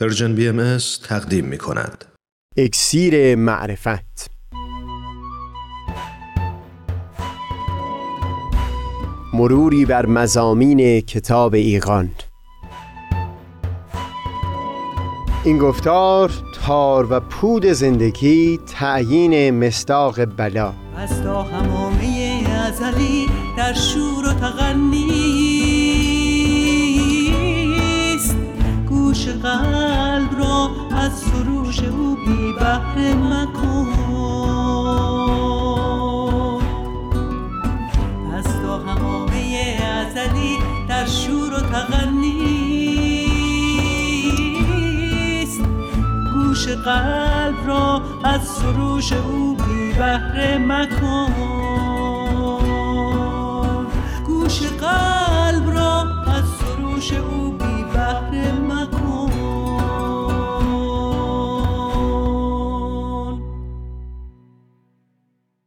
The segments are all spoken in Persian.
پرژن BMS تقدیم می کند. اکسیر معرفت. مروری بر مضامین کتاب ایقان. این گفتار تار و پود زندگی تعیین مصداق بلا از تا همامه ازلی در شور و تغنیست گوش قلب را از سروش او بی بحر مکن از تا همامه ازلی در شور و تغنیست قلب را از سروش او بی بهره مکن گوش قلب را از سروش او بی بهره مکن.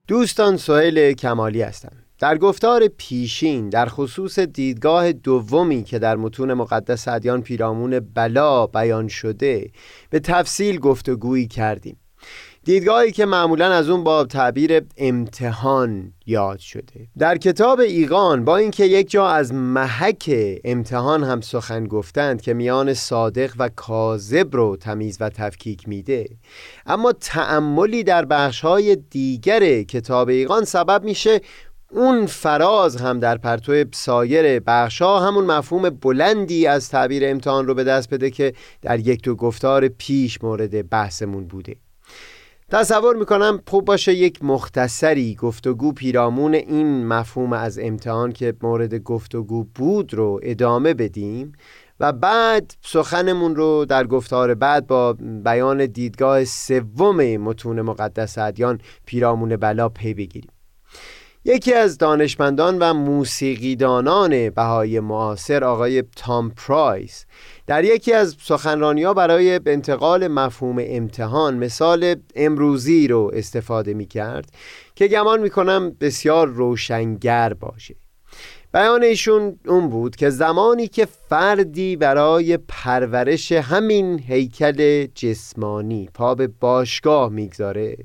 دوستان، سهیل کمالی هستم. در گفتار پیشین در خصوص دیدگاه دومی که در متون مقدس ادیان پیرامون بلا بیان شده به تفصیل گفتگویی کردیم. دیدگاهی که معمولاً از اون با تعبیر امتحان یاد شده. در کتاب ایقان با اینکه یک جا از محک امتحان هم سخن گفتند که میان صادق و کاذب رو تمیز و تفکیک میده، اما تأملی در بخش‌های دیگر کتاب ایقان سبب میشه اون فراز هم در پرتو سایر بخشا همون مفهوم بلندی از تعبیر امتحان رو به دست بده که در یک دو گفتار پیش مورد بحثمون بوده. تصور میکنم خوب باشه یک مختصری گفتگو پیرامون این مفهوم از امتحان که مورد گفتگو بود رو ادامه بدیم و بعد سخنمون رو در گفتار بعد با بیان دیدگاه سوم متون مقدس ادیان پیرامون بلا پی بگیریم. یکی از دانشمندان و موسیقیدانان بهایی معاصر، آقای تام پرایس، در یکی از سخنرانی‌ها برای انتقال مفهوم امتحان مثال امروزی رو استفاده می‌کرد که گمان می‌کنم بسیار روشنگر باشه. بیان ایشون اون بود که زمانی که فردی برای پرورش همین هیکل جسمانی پا به باشگاه می‌گذاره،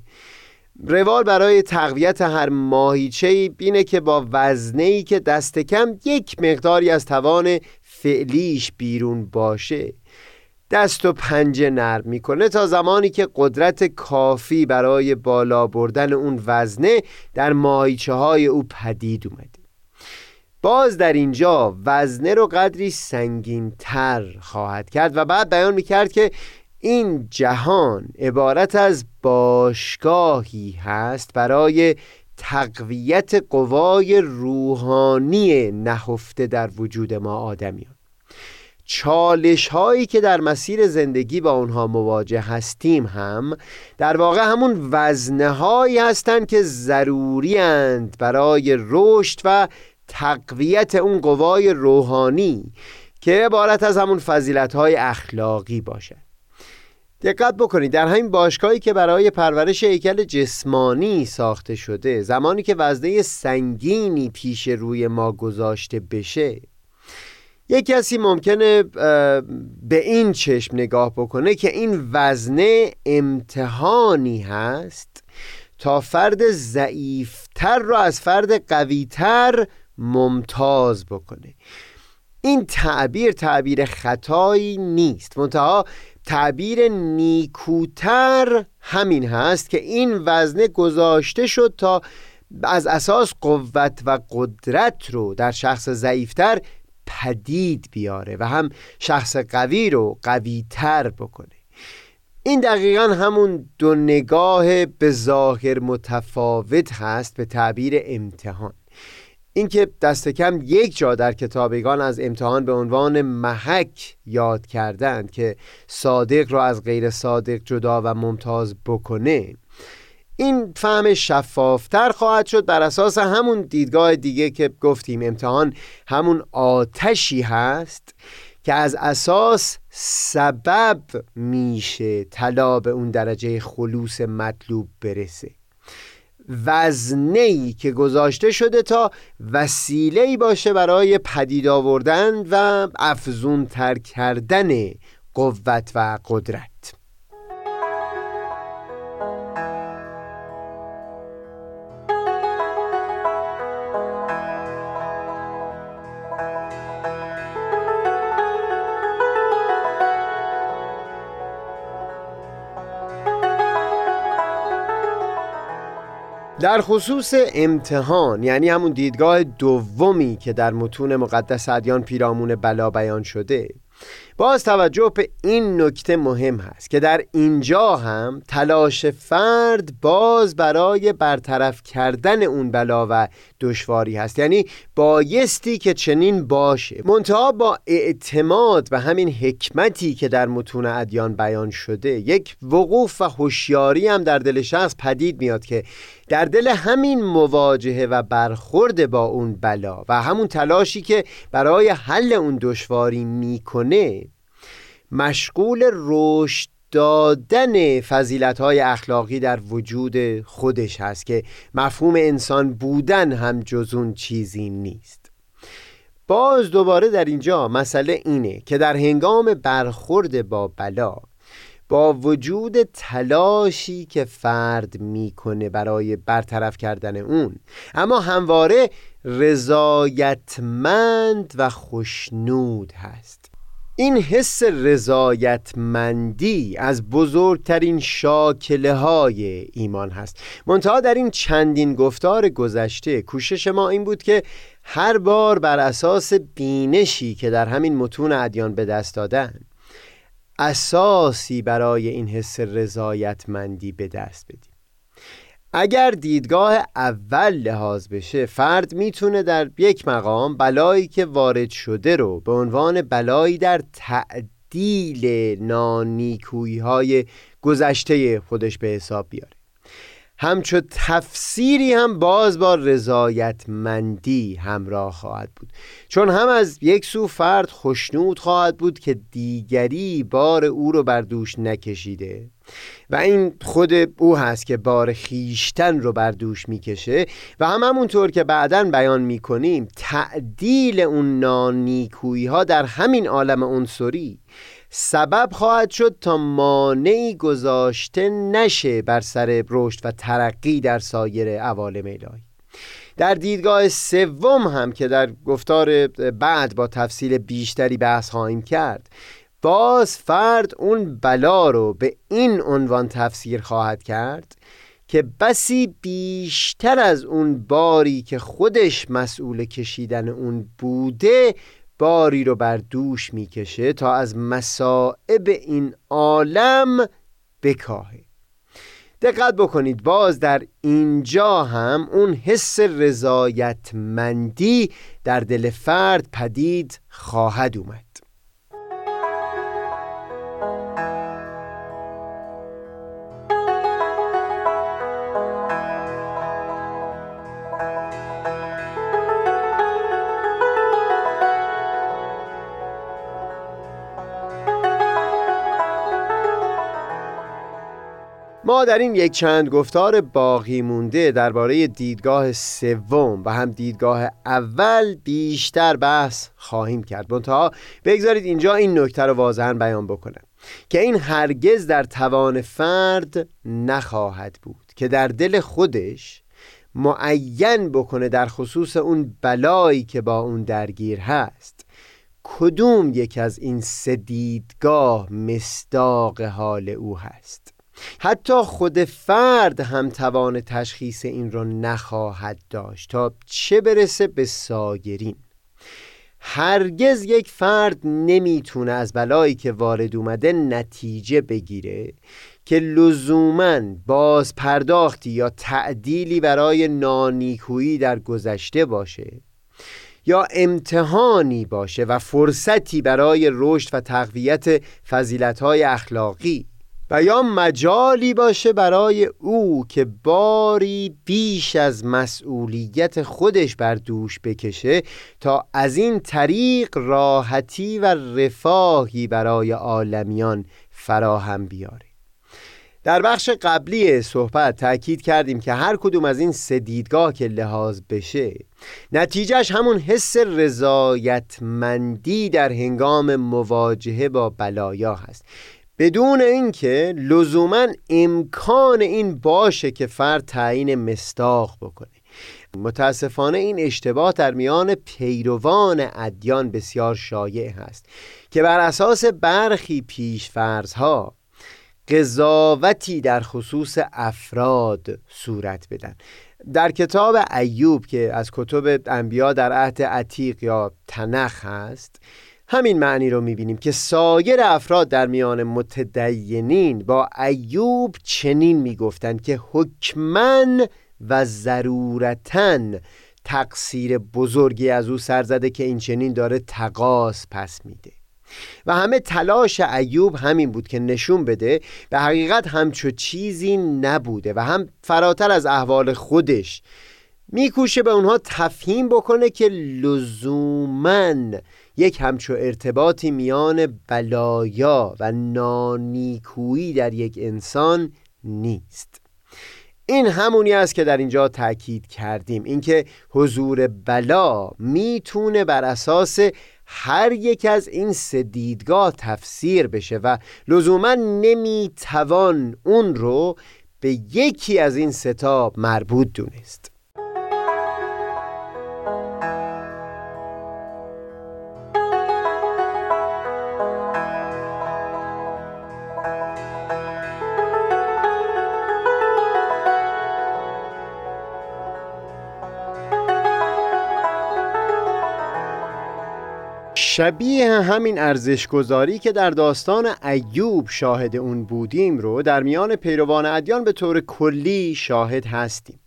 روال برای تقویت هر ماهیچه‌ای اینه که با وزنه‌ای که دست کم یک مقداری از توان فعلیش بیرون باشه دست و پنجه نرم میکنه تا زمانی که قدرت کافی برای بالا بردن اون وزنه در ماهیچه‌های او پدید اومده. باز در اینجا وزنه رو قدری سنگین‌تر خواهد کرد و بعد بیان میکرد که این جهان عبارت از باشگاهی هست برای تقویت قوای روحانی نهفته در وجود ما آدمیان. چالش هایی که در مسیر زندگی با اونها مواجه هستیم هم در واقع همون وزنه هایی هستند که ضروری اند برای رشد و تقویت اون قوای روحانی که عبارت از همون فضیلت های اخلاقی باشد. دقت بکنید، در همین باشگاهی که برای پرورش هیکل جسمانی ساخته شده، زمانی که وزنه سنگینی پیش روی ما گذاشته بشه، یک کسی ممکنه به این چشم نگاه بکنه که این وزنه امتحانی هست تا فرد ضعیفتر رو از فرد قویتر ممتاز بکنه. این تعبیر خطایی نیست، منتها تعبیر نیکوتر همین هست که این وزنه گذاشته شد تا از اساس قوت و قدرت رو در شخص ضعیفتر پدید بیاره و هم شخص قوی رو قویتر بکنه. این دقیقاً همون دو نگاه به ظاهر متفاوت هست به تعبیر امتحان. اینکه دست کم یک جا در کتابیگان از امتحان به عنوان محک یاد کردند که صادق را از غیر صادق جدا و ممتاز بکنه، این فهم شفافتر خواهد شد بر اساس همون دیدگاه دیگه که گفتیم امتحان همون آتشی هست که از اساس سبب میشه طلا به اون درجه خلوص مطلوب برسه. وزنه‌ای که گذاشته شده تا وسیله‌ای باشه برای پدید آوردن و افزونتر کردن قوت و قدرت. در خصوص امتحان، یعنی همون دیدگاه دومی که در متون مقدس ادیان پیرامون بلا بیان شده، باز توجه به این نکته مهم هست که در اینجا هم تلاش فرد باز برای برطرف کردن اون بلا و دشواری هست، یعنی بایستی که چنین باشه، منتها با اعتماد و همین حکمتی که در متون ادیان بیان شده، یک وقوف و هوشیاری هم در دل شخص پدید میاد که در دل همین مواجهه و برخورد با اون بلا و همون تلاشی که برای حل اون دشواری میکنه، مشغول رشد دادن فضیلت‌های اخلاقی در وجود خودش هست که مفهوم انسان بودن هم جز اون چیزی نیست. باز دوباره در اینجا مسئله اینه که در هنگام برخورد با بلا، با وجود تلاشی که فرد میکنه برای برطرف کردن اون، اما همواره رضایتمند و خوشنود هست. این حس رضایتمندی از بزرگترین شاکله های ایمان هست. منتها در این چندین گفتار گذشته کوشش ما این بود که هر بار بر اساس بینشی که در همین متون ادیان به دست دادن، اساسی برای این حس رضایتمندی به دست بدیم. اگر دیدگاه اول لحاظ بشه، فرد میتونه در یک مقام بلایی که وارد شده رو به عنوان بلایی در تعدیل نانیکویی‌های گذشته خودش به حساب بیاره. همچون تفسیری هم باز با رضایتمندی همراه خواهد بود، چون هم از یک سو فرد خوشنود خواهد بود که دیگری بار او رو بر دوش نکشیده و این خود او هست که بار خیشتن رو بر دوش میکشه، و هم همونطور که بعداً بیان میکنیم، تعدیل اون نانیکویی ها در همین عالم عنصری سبب خواهد شد تا مانعی گذاشته نشه بر سر رشد و ترقی در سایر عوالم الهی. در دیدگاه سوم هم که در گفتار بعد با تفصیل بیشتری بحث خواهیم کرد، باز فرد اون بلا رو به این عنوان تفسیر خواهد کرد که بسی بیشتر از اون باری که خودش مسئول کشیدن اون بوده، باری رو بر دوش میکشه تا از مصائب این عالم بکاهه. دقت بکنید، باز در اینجا هم اون حس رضایتمندی در دل فرد پدید خواهد اومد. ما در این یک چند گفتار باقی مونده درباره دیدگاه سوم و هم دیدگاه اول بیشتر بحث خواهیم کرد. منتها بگذارید اینجا این نکته رو واضحاً بیان بکنم که این هرگز در توان فرد نخواهد بود که در دل خودش معین بکنه در خصوص اون بلایی که با اون درگیر هست، کدوم یک از این سه دیدگاه مصداق حال او هست. حتی خود فرد هم توان تشخیص این را نخواهد داشت تا چه برسه به سایرین. هرگز یک فرد نمیتونه از بلایی که وارد اومده نتیجه بگیره که لزوماً باز پرداختی یا تعدیلی برای نانیکویی در گذشته باشه یا امتحانی باشه و فرصتی برای رشد و تقویت فضیلت‌های اخلاقی، و یا مجالی باشه برای او که باری بیش از مسئولیت خودش بر دوش بکشه تا از این طریق راحتی و رفاهی برای عالمیان فراهم بیاره. در بخش قبلی صحبت تأکید کردیم که هر کدوم از این سه دیدگاه که لحاظ بشه نتیجهش همون حس رضایتمندی در هنگام مواجهه با بلایا هست، بدون اینکه لزوماً امکان این باشه که فرد تعیین مصداق بکنه. متاسفانه این اشتباه در میان پیروان ادیان بسیار شایع هست که بر اساس برخی پیش‌فرض‌ها قضاوتی در خصوص افراد صورت بدن. در کتاب ایوب که از کتب انبیا در عهد عتیق یا تنخ هست، همین معنی رو میبینیم که سایر افراد در میان متدینین با ایوب چنین میگفتند که حکمن و ضرورتن تقصیر بزرگی از او سرزده که این چنین داره تقاص پس میده. و همه تلاش ایوب همین بود که نشون بده به حقیقت همچو چیزی نبوده و هم فراتر از احوال خودش میکوشه به اونها تفهیم بکنه که لزوماً یک همچو ارتباطی میان بلایا و نانیکویی در یک انسان نیست. این همونی است که در اینجا تأکید کردیم، اینکه حضور بلا میتونه بر اساس هر یک از این سه دیدگاه تفسیر بشه و لزوما نمیتوان اون رو به یکی از این سه تا مربوط دونست. شبیه همین ارزش‌گذاری که در داستان ایوب شاهد اون بودیم رو در میان پیروان ادیان به طور کلی شاهد هستیم.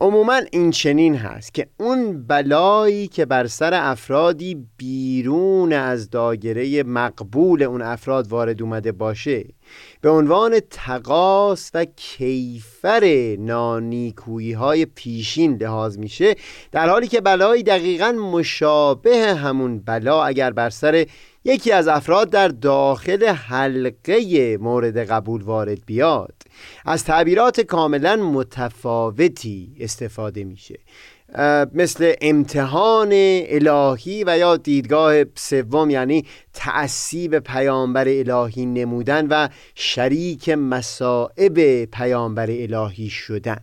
عموماً این چنین هست که اون بلایی که بر سر افرادی بیرون از دایره مقبول اون افراد وارد اومده باشه به عنوان تقاص و کیفر نانیکویی‌های پیشین لحاظ میشه، در حالی که بلایی دقیقاً مشابه همون بلا اگر بر سر یکی از افراد در داخل حلقه مورد قبول وارد بیاد از تعبیرات کاملا متفاوتی استفاده میشه، مثل امتحان الهی و یا دیدگاه سوم یعنی تعصیب پیامبر الهی نمودن و شریک مصائب پیامبر الهی شدن.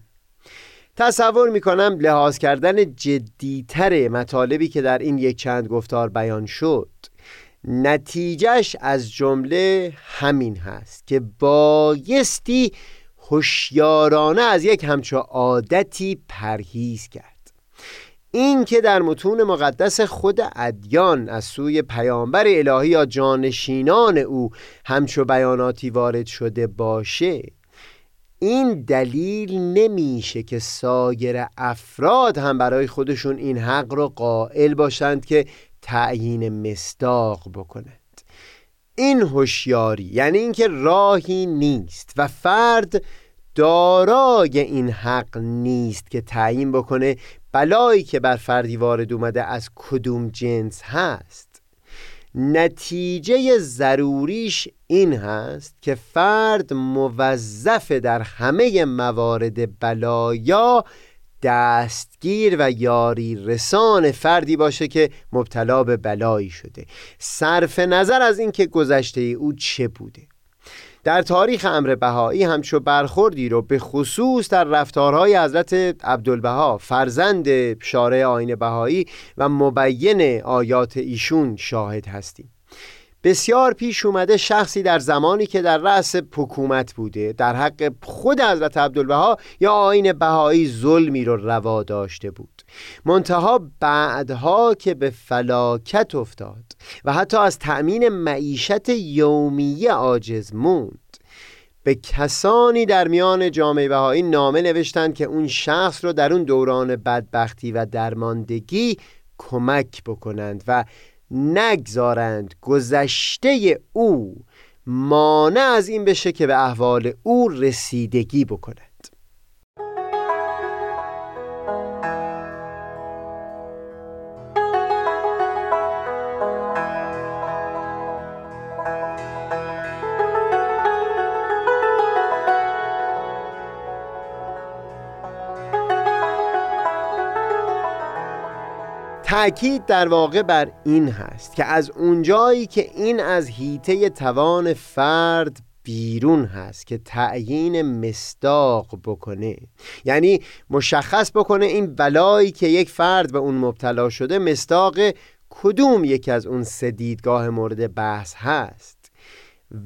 تصور میکنم لحاظ کردن جدیتر مطالبی که در این یک چند گفتار بیان شد نتیجهش از جمله همین هست که بایستی هوشیارانه از یک همچو عادتی پرهیز کرد. این که در متون مقدس خود ادیان از سوی پیامبر الهی یا جانشینان او همچو بیاناتی وارد شده باشه، این دلیل نمیشه که سایر افراد هم برای خودشون این حق رو قائل باشند که تعیین مصداق بکند. این هوشیاری یعنی اینکه راهی نیست و فرد دارای این حق نیست که تعیین بکنه بلایی که بر فردی وارد اومده از کدوم جنس هست. نتیجه ضروریش این هست که فرد موظف در همه موارد بلایا دستگیر و یاری رسان فردی باشه که مبتلا به بلایی شده، صرف نظر از اینکه گذشته او چه بوده. در تاریخ امر بهایی همچو برخوردی رو به خصوص در رفتارهای حضرت عبدالبها فرزند شارع آیین بهایی و مبین آیات ایشون شاهد هستیم. بسیار پیش اومده شخصی در زمانی که در رأس حکومت بوده در حق خود حضرت عبدالبها یا آیین بهایی ظلمی رو روا داشته بود، منتها بعدها که به فلاکت افتاد و حتی از تأمین معیشت یومیه عاجز موند، به کسانی در میان جامعه بهایی نامه نوشتند که اون شخص رو در اون دوران بدبختی و درماندگی کمک بکنند و نگذارند گذشته او مانع از این بشه که به احوال او رسیدگی بکند. تأکید در واقع بر این هست که از اونجایی که این از حیطه توان فرد بیرون هست که تعیین مصداق بکنه، یعنی مشخص بکنه این بلایی که یک فرد به اون مبتلا شده مصداق کدوم یکی از اون سه دیدگاه مورد بحث هست،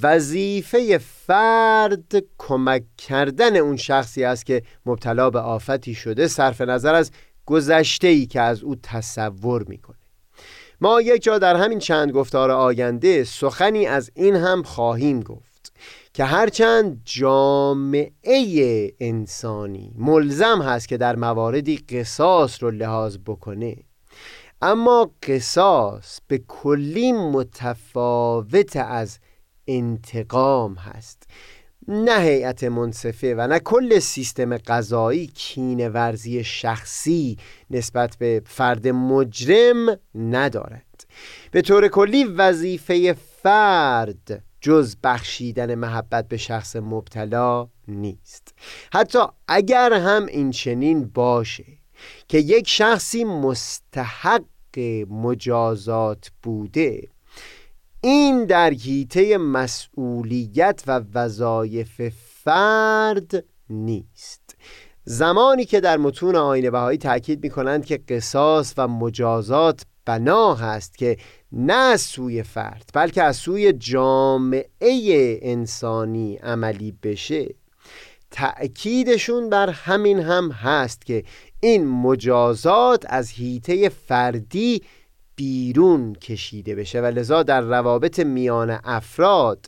وظیفه فرد کمک کردن اون شخصی است که مبتلا به آفتی شده صرف نظر از گذشته‌ای که از او تصور میکنه. ما یک جا در همین چند گفتار آینده سخنی از این هم خواهیم گفت که هرچند جامعه انسانی ملزم هست که در مواردی قصاص رو لحاظ بکنه، اما قصاص به کلی متفاوت از انتقام هست. نه هیئت منصفه و نه کل سیستم قضایی کینه ورزی شخصی نسبت به فرد مجرم ندارد. به طور کلی وظیفه فرد جز بخشیدن محبت به شخص مبتلا نیست، حتی اگر هم این چنین باشه که یک شخصی مستحق مجازات بوده. این در حیطه مسئولیت و وظایف فرد نیست. زمانی که در متون آیین بهایی تأکید می‌کنند که قصاص و مجازات بنا هست که نه از سوی فرد بلکه از سوی جامعه انسانی عملی بشه، تأکیدشون بر همین هم هست که این مجازات از حیطه فردی بیرون کشیده بشه و لذا در روابط میان افراد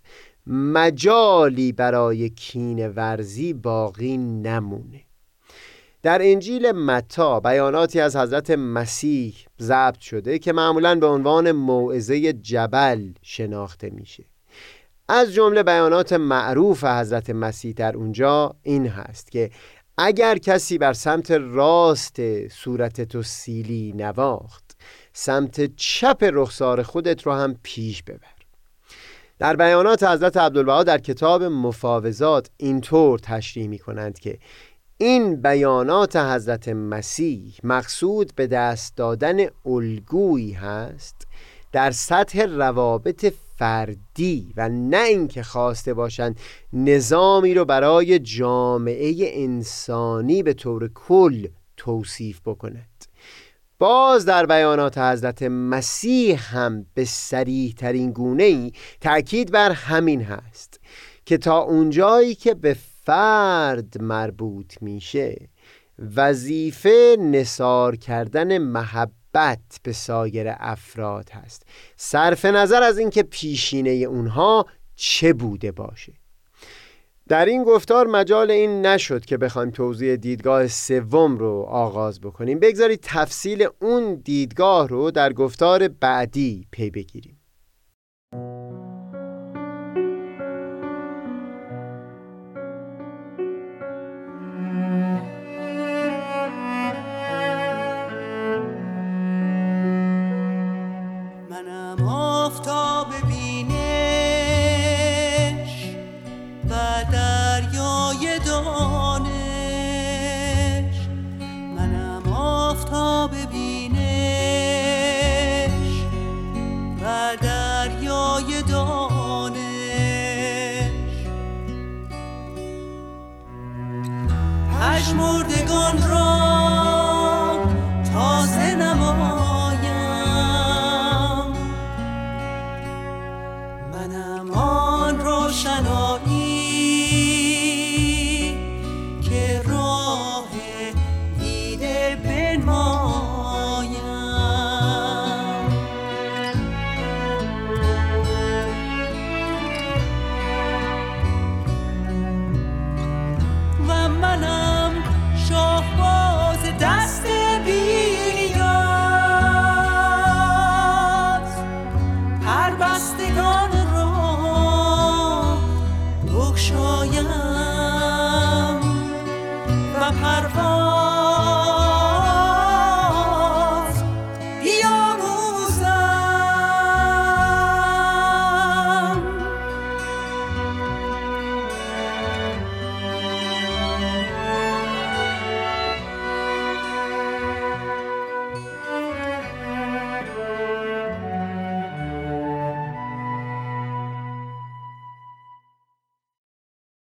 مجالی برای کینه ورزی باقی نمونه. در انجیل متی بیاناتی از حضرت مسیح ضبط شده که معمولاً به عنوان موعظه جبل شناخته میشه. از جمله بیانات معروف حضرت مسیح در اونجا این هست که اگر کسی بر سمت راست صورت تو سیلی نواخت، سمت چپ رخسار خودت رو هم پیش ببر. در بیانات حضرت عبدالبها در کتاب مفاوضات اینطور تشریح می‌کنند که این بیانات حضرت مسیح مقصود به دست دادن الگویی هست در سطح روابط فردی و نه اینکه خواسته باشند نظامی رو برای جامعه انسانی به طور کل توصیف بکنند. باز در بیانات حضرت مسیح هم به صریح ترین گونه‌ای تأکید بر همین هست که تا اونجایی که به فرد مربوط میشه وظیفه نثار کردن محبت به سایر افراد هست، صرف نظر از اینکه پیشینه اونها چه بوده باشه. در این گفتار مجال این نشد که بخوایم توضیح دیدگاه سوم رو آغاز بکنیم. بگذارید تفصیل اون دیدگاه رو در گفتار بعدی پی بگیریم. مردگان را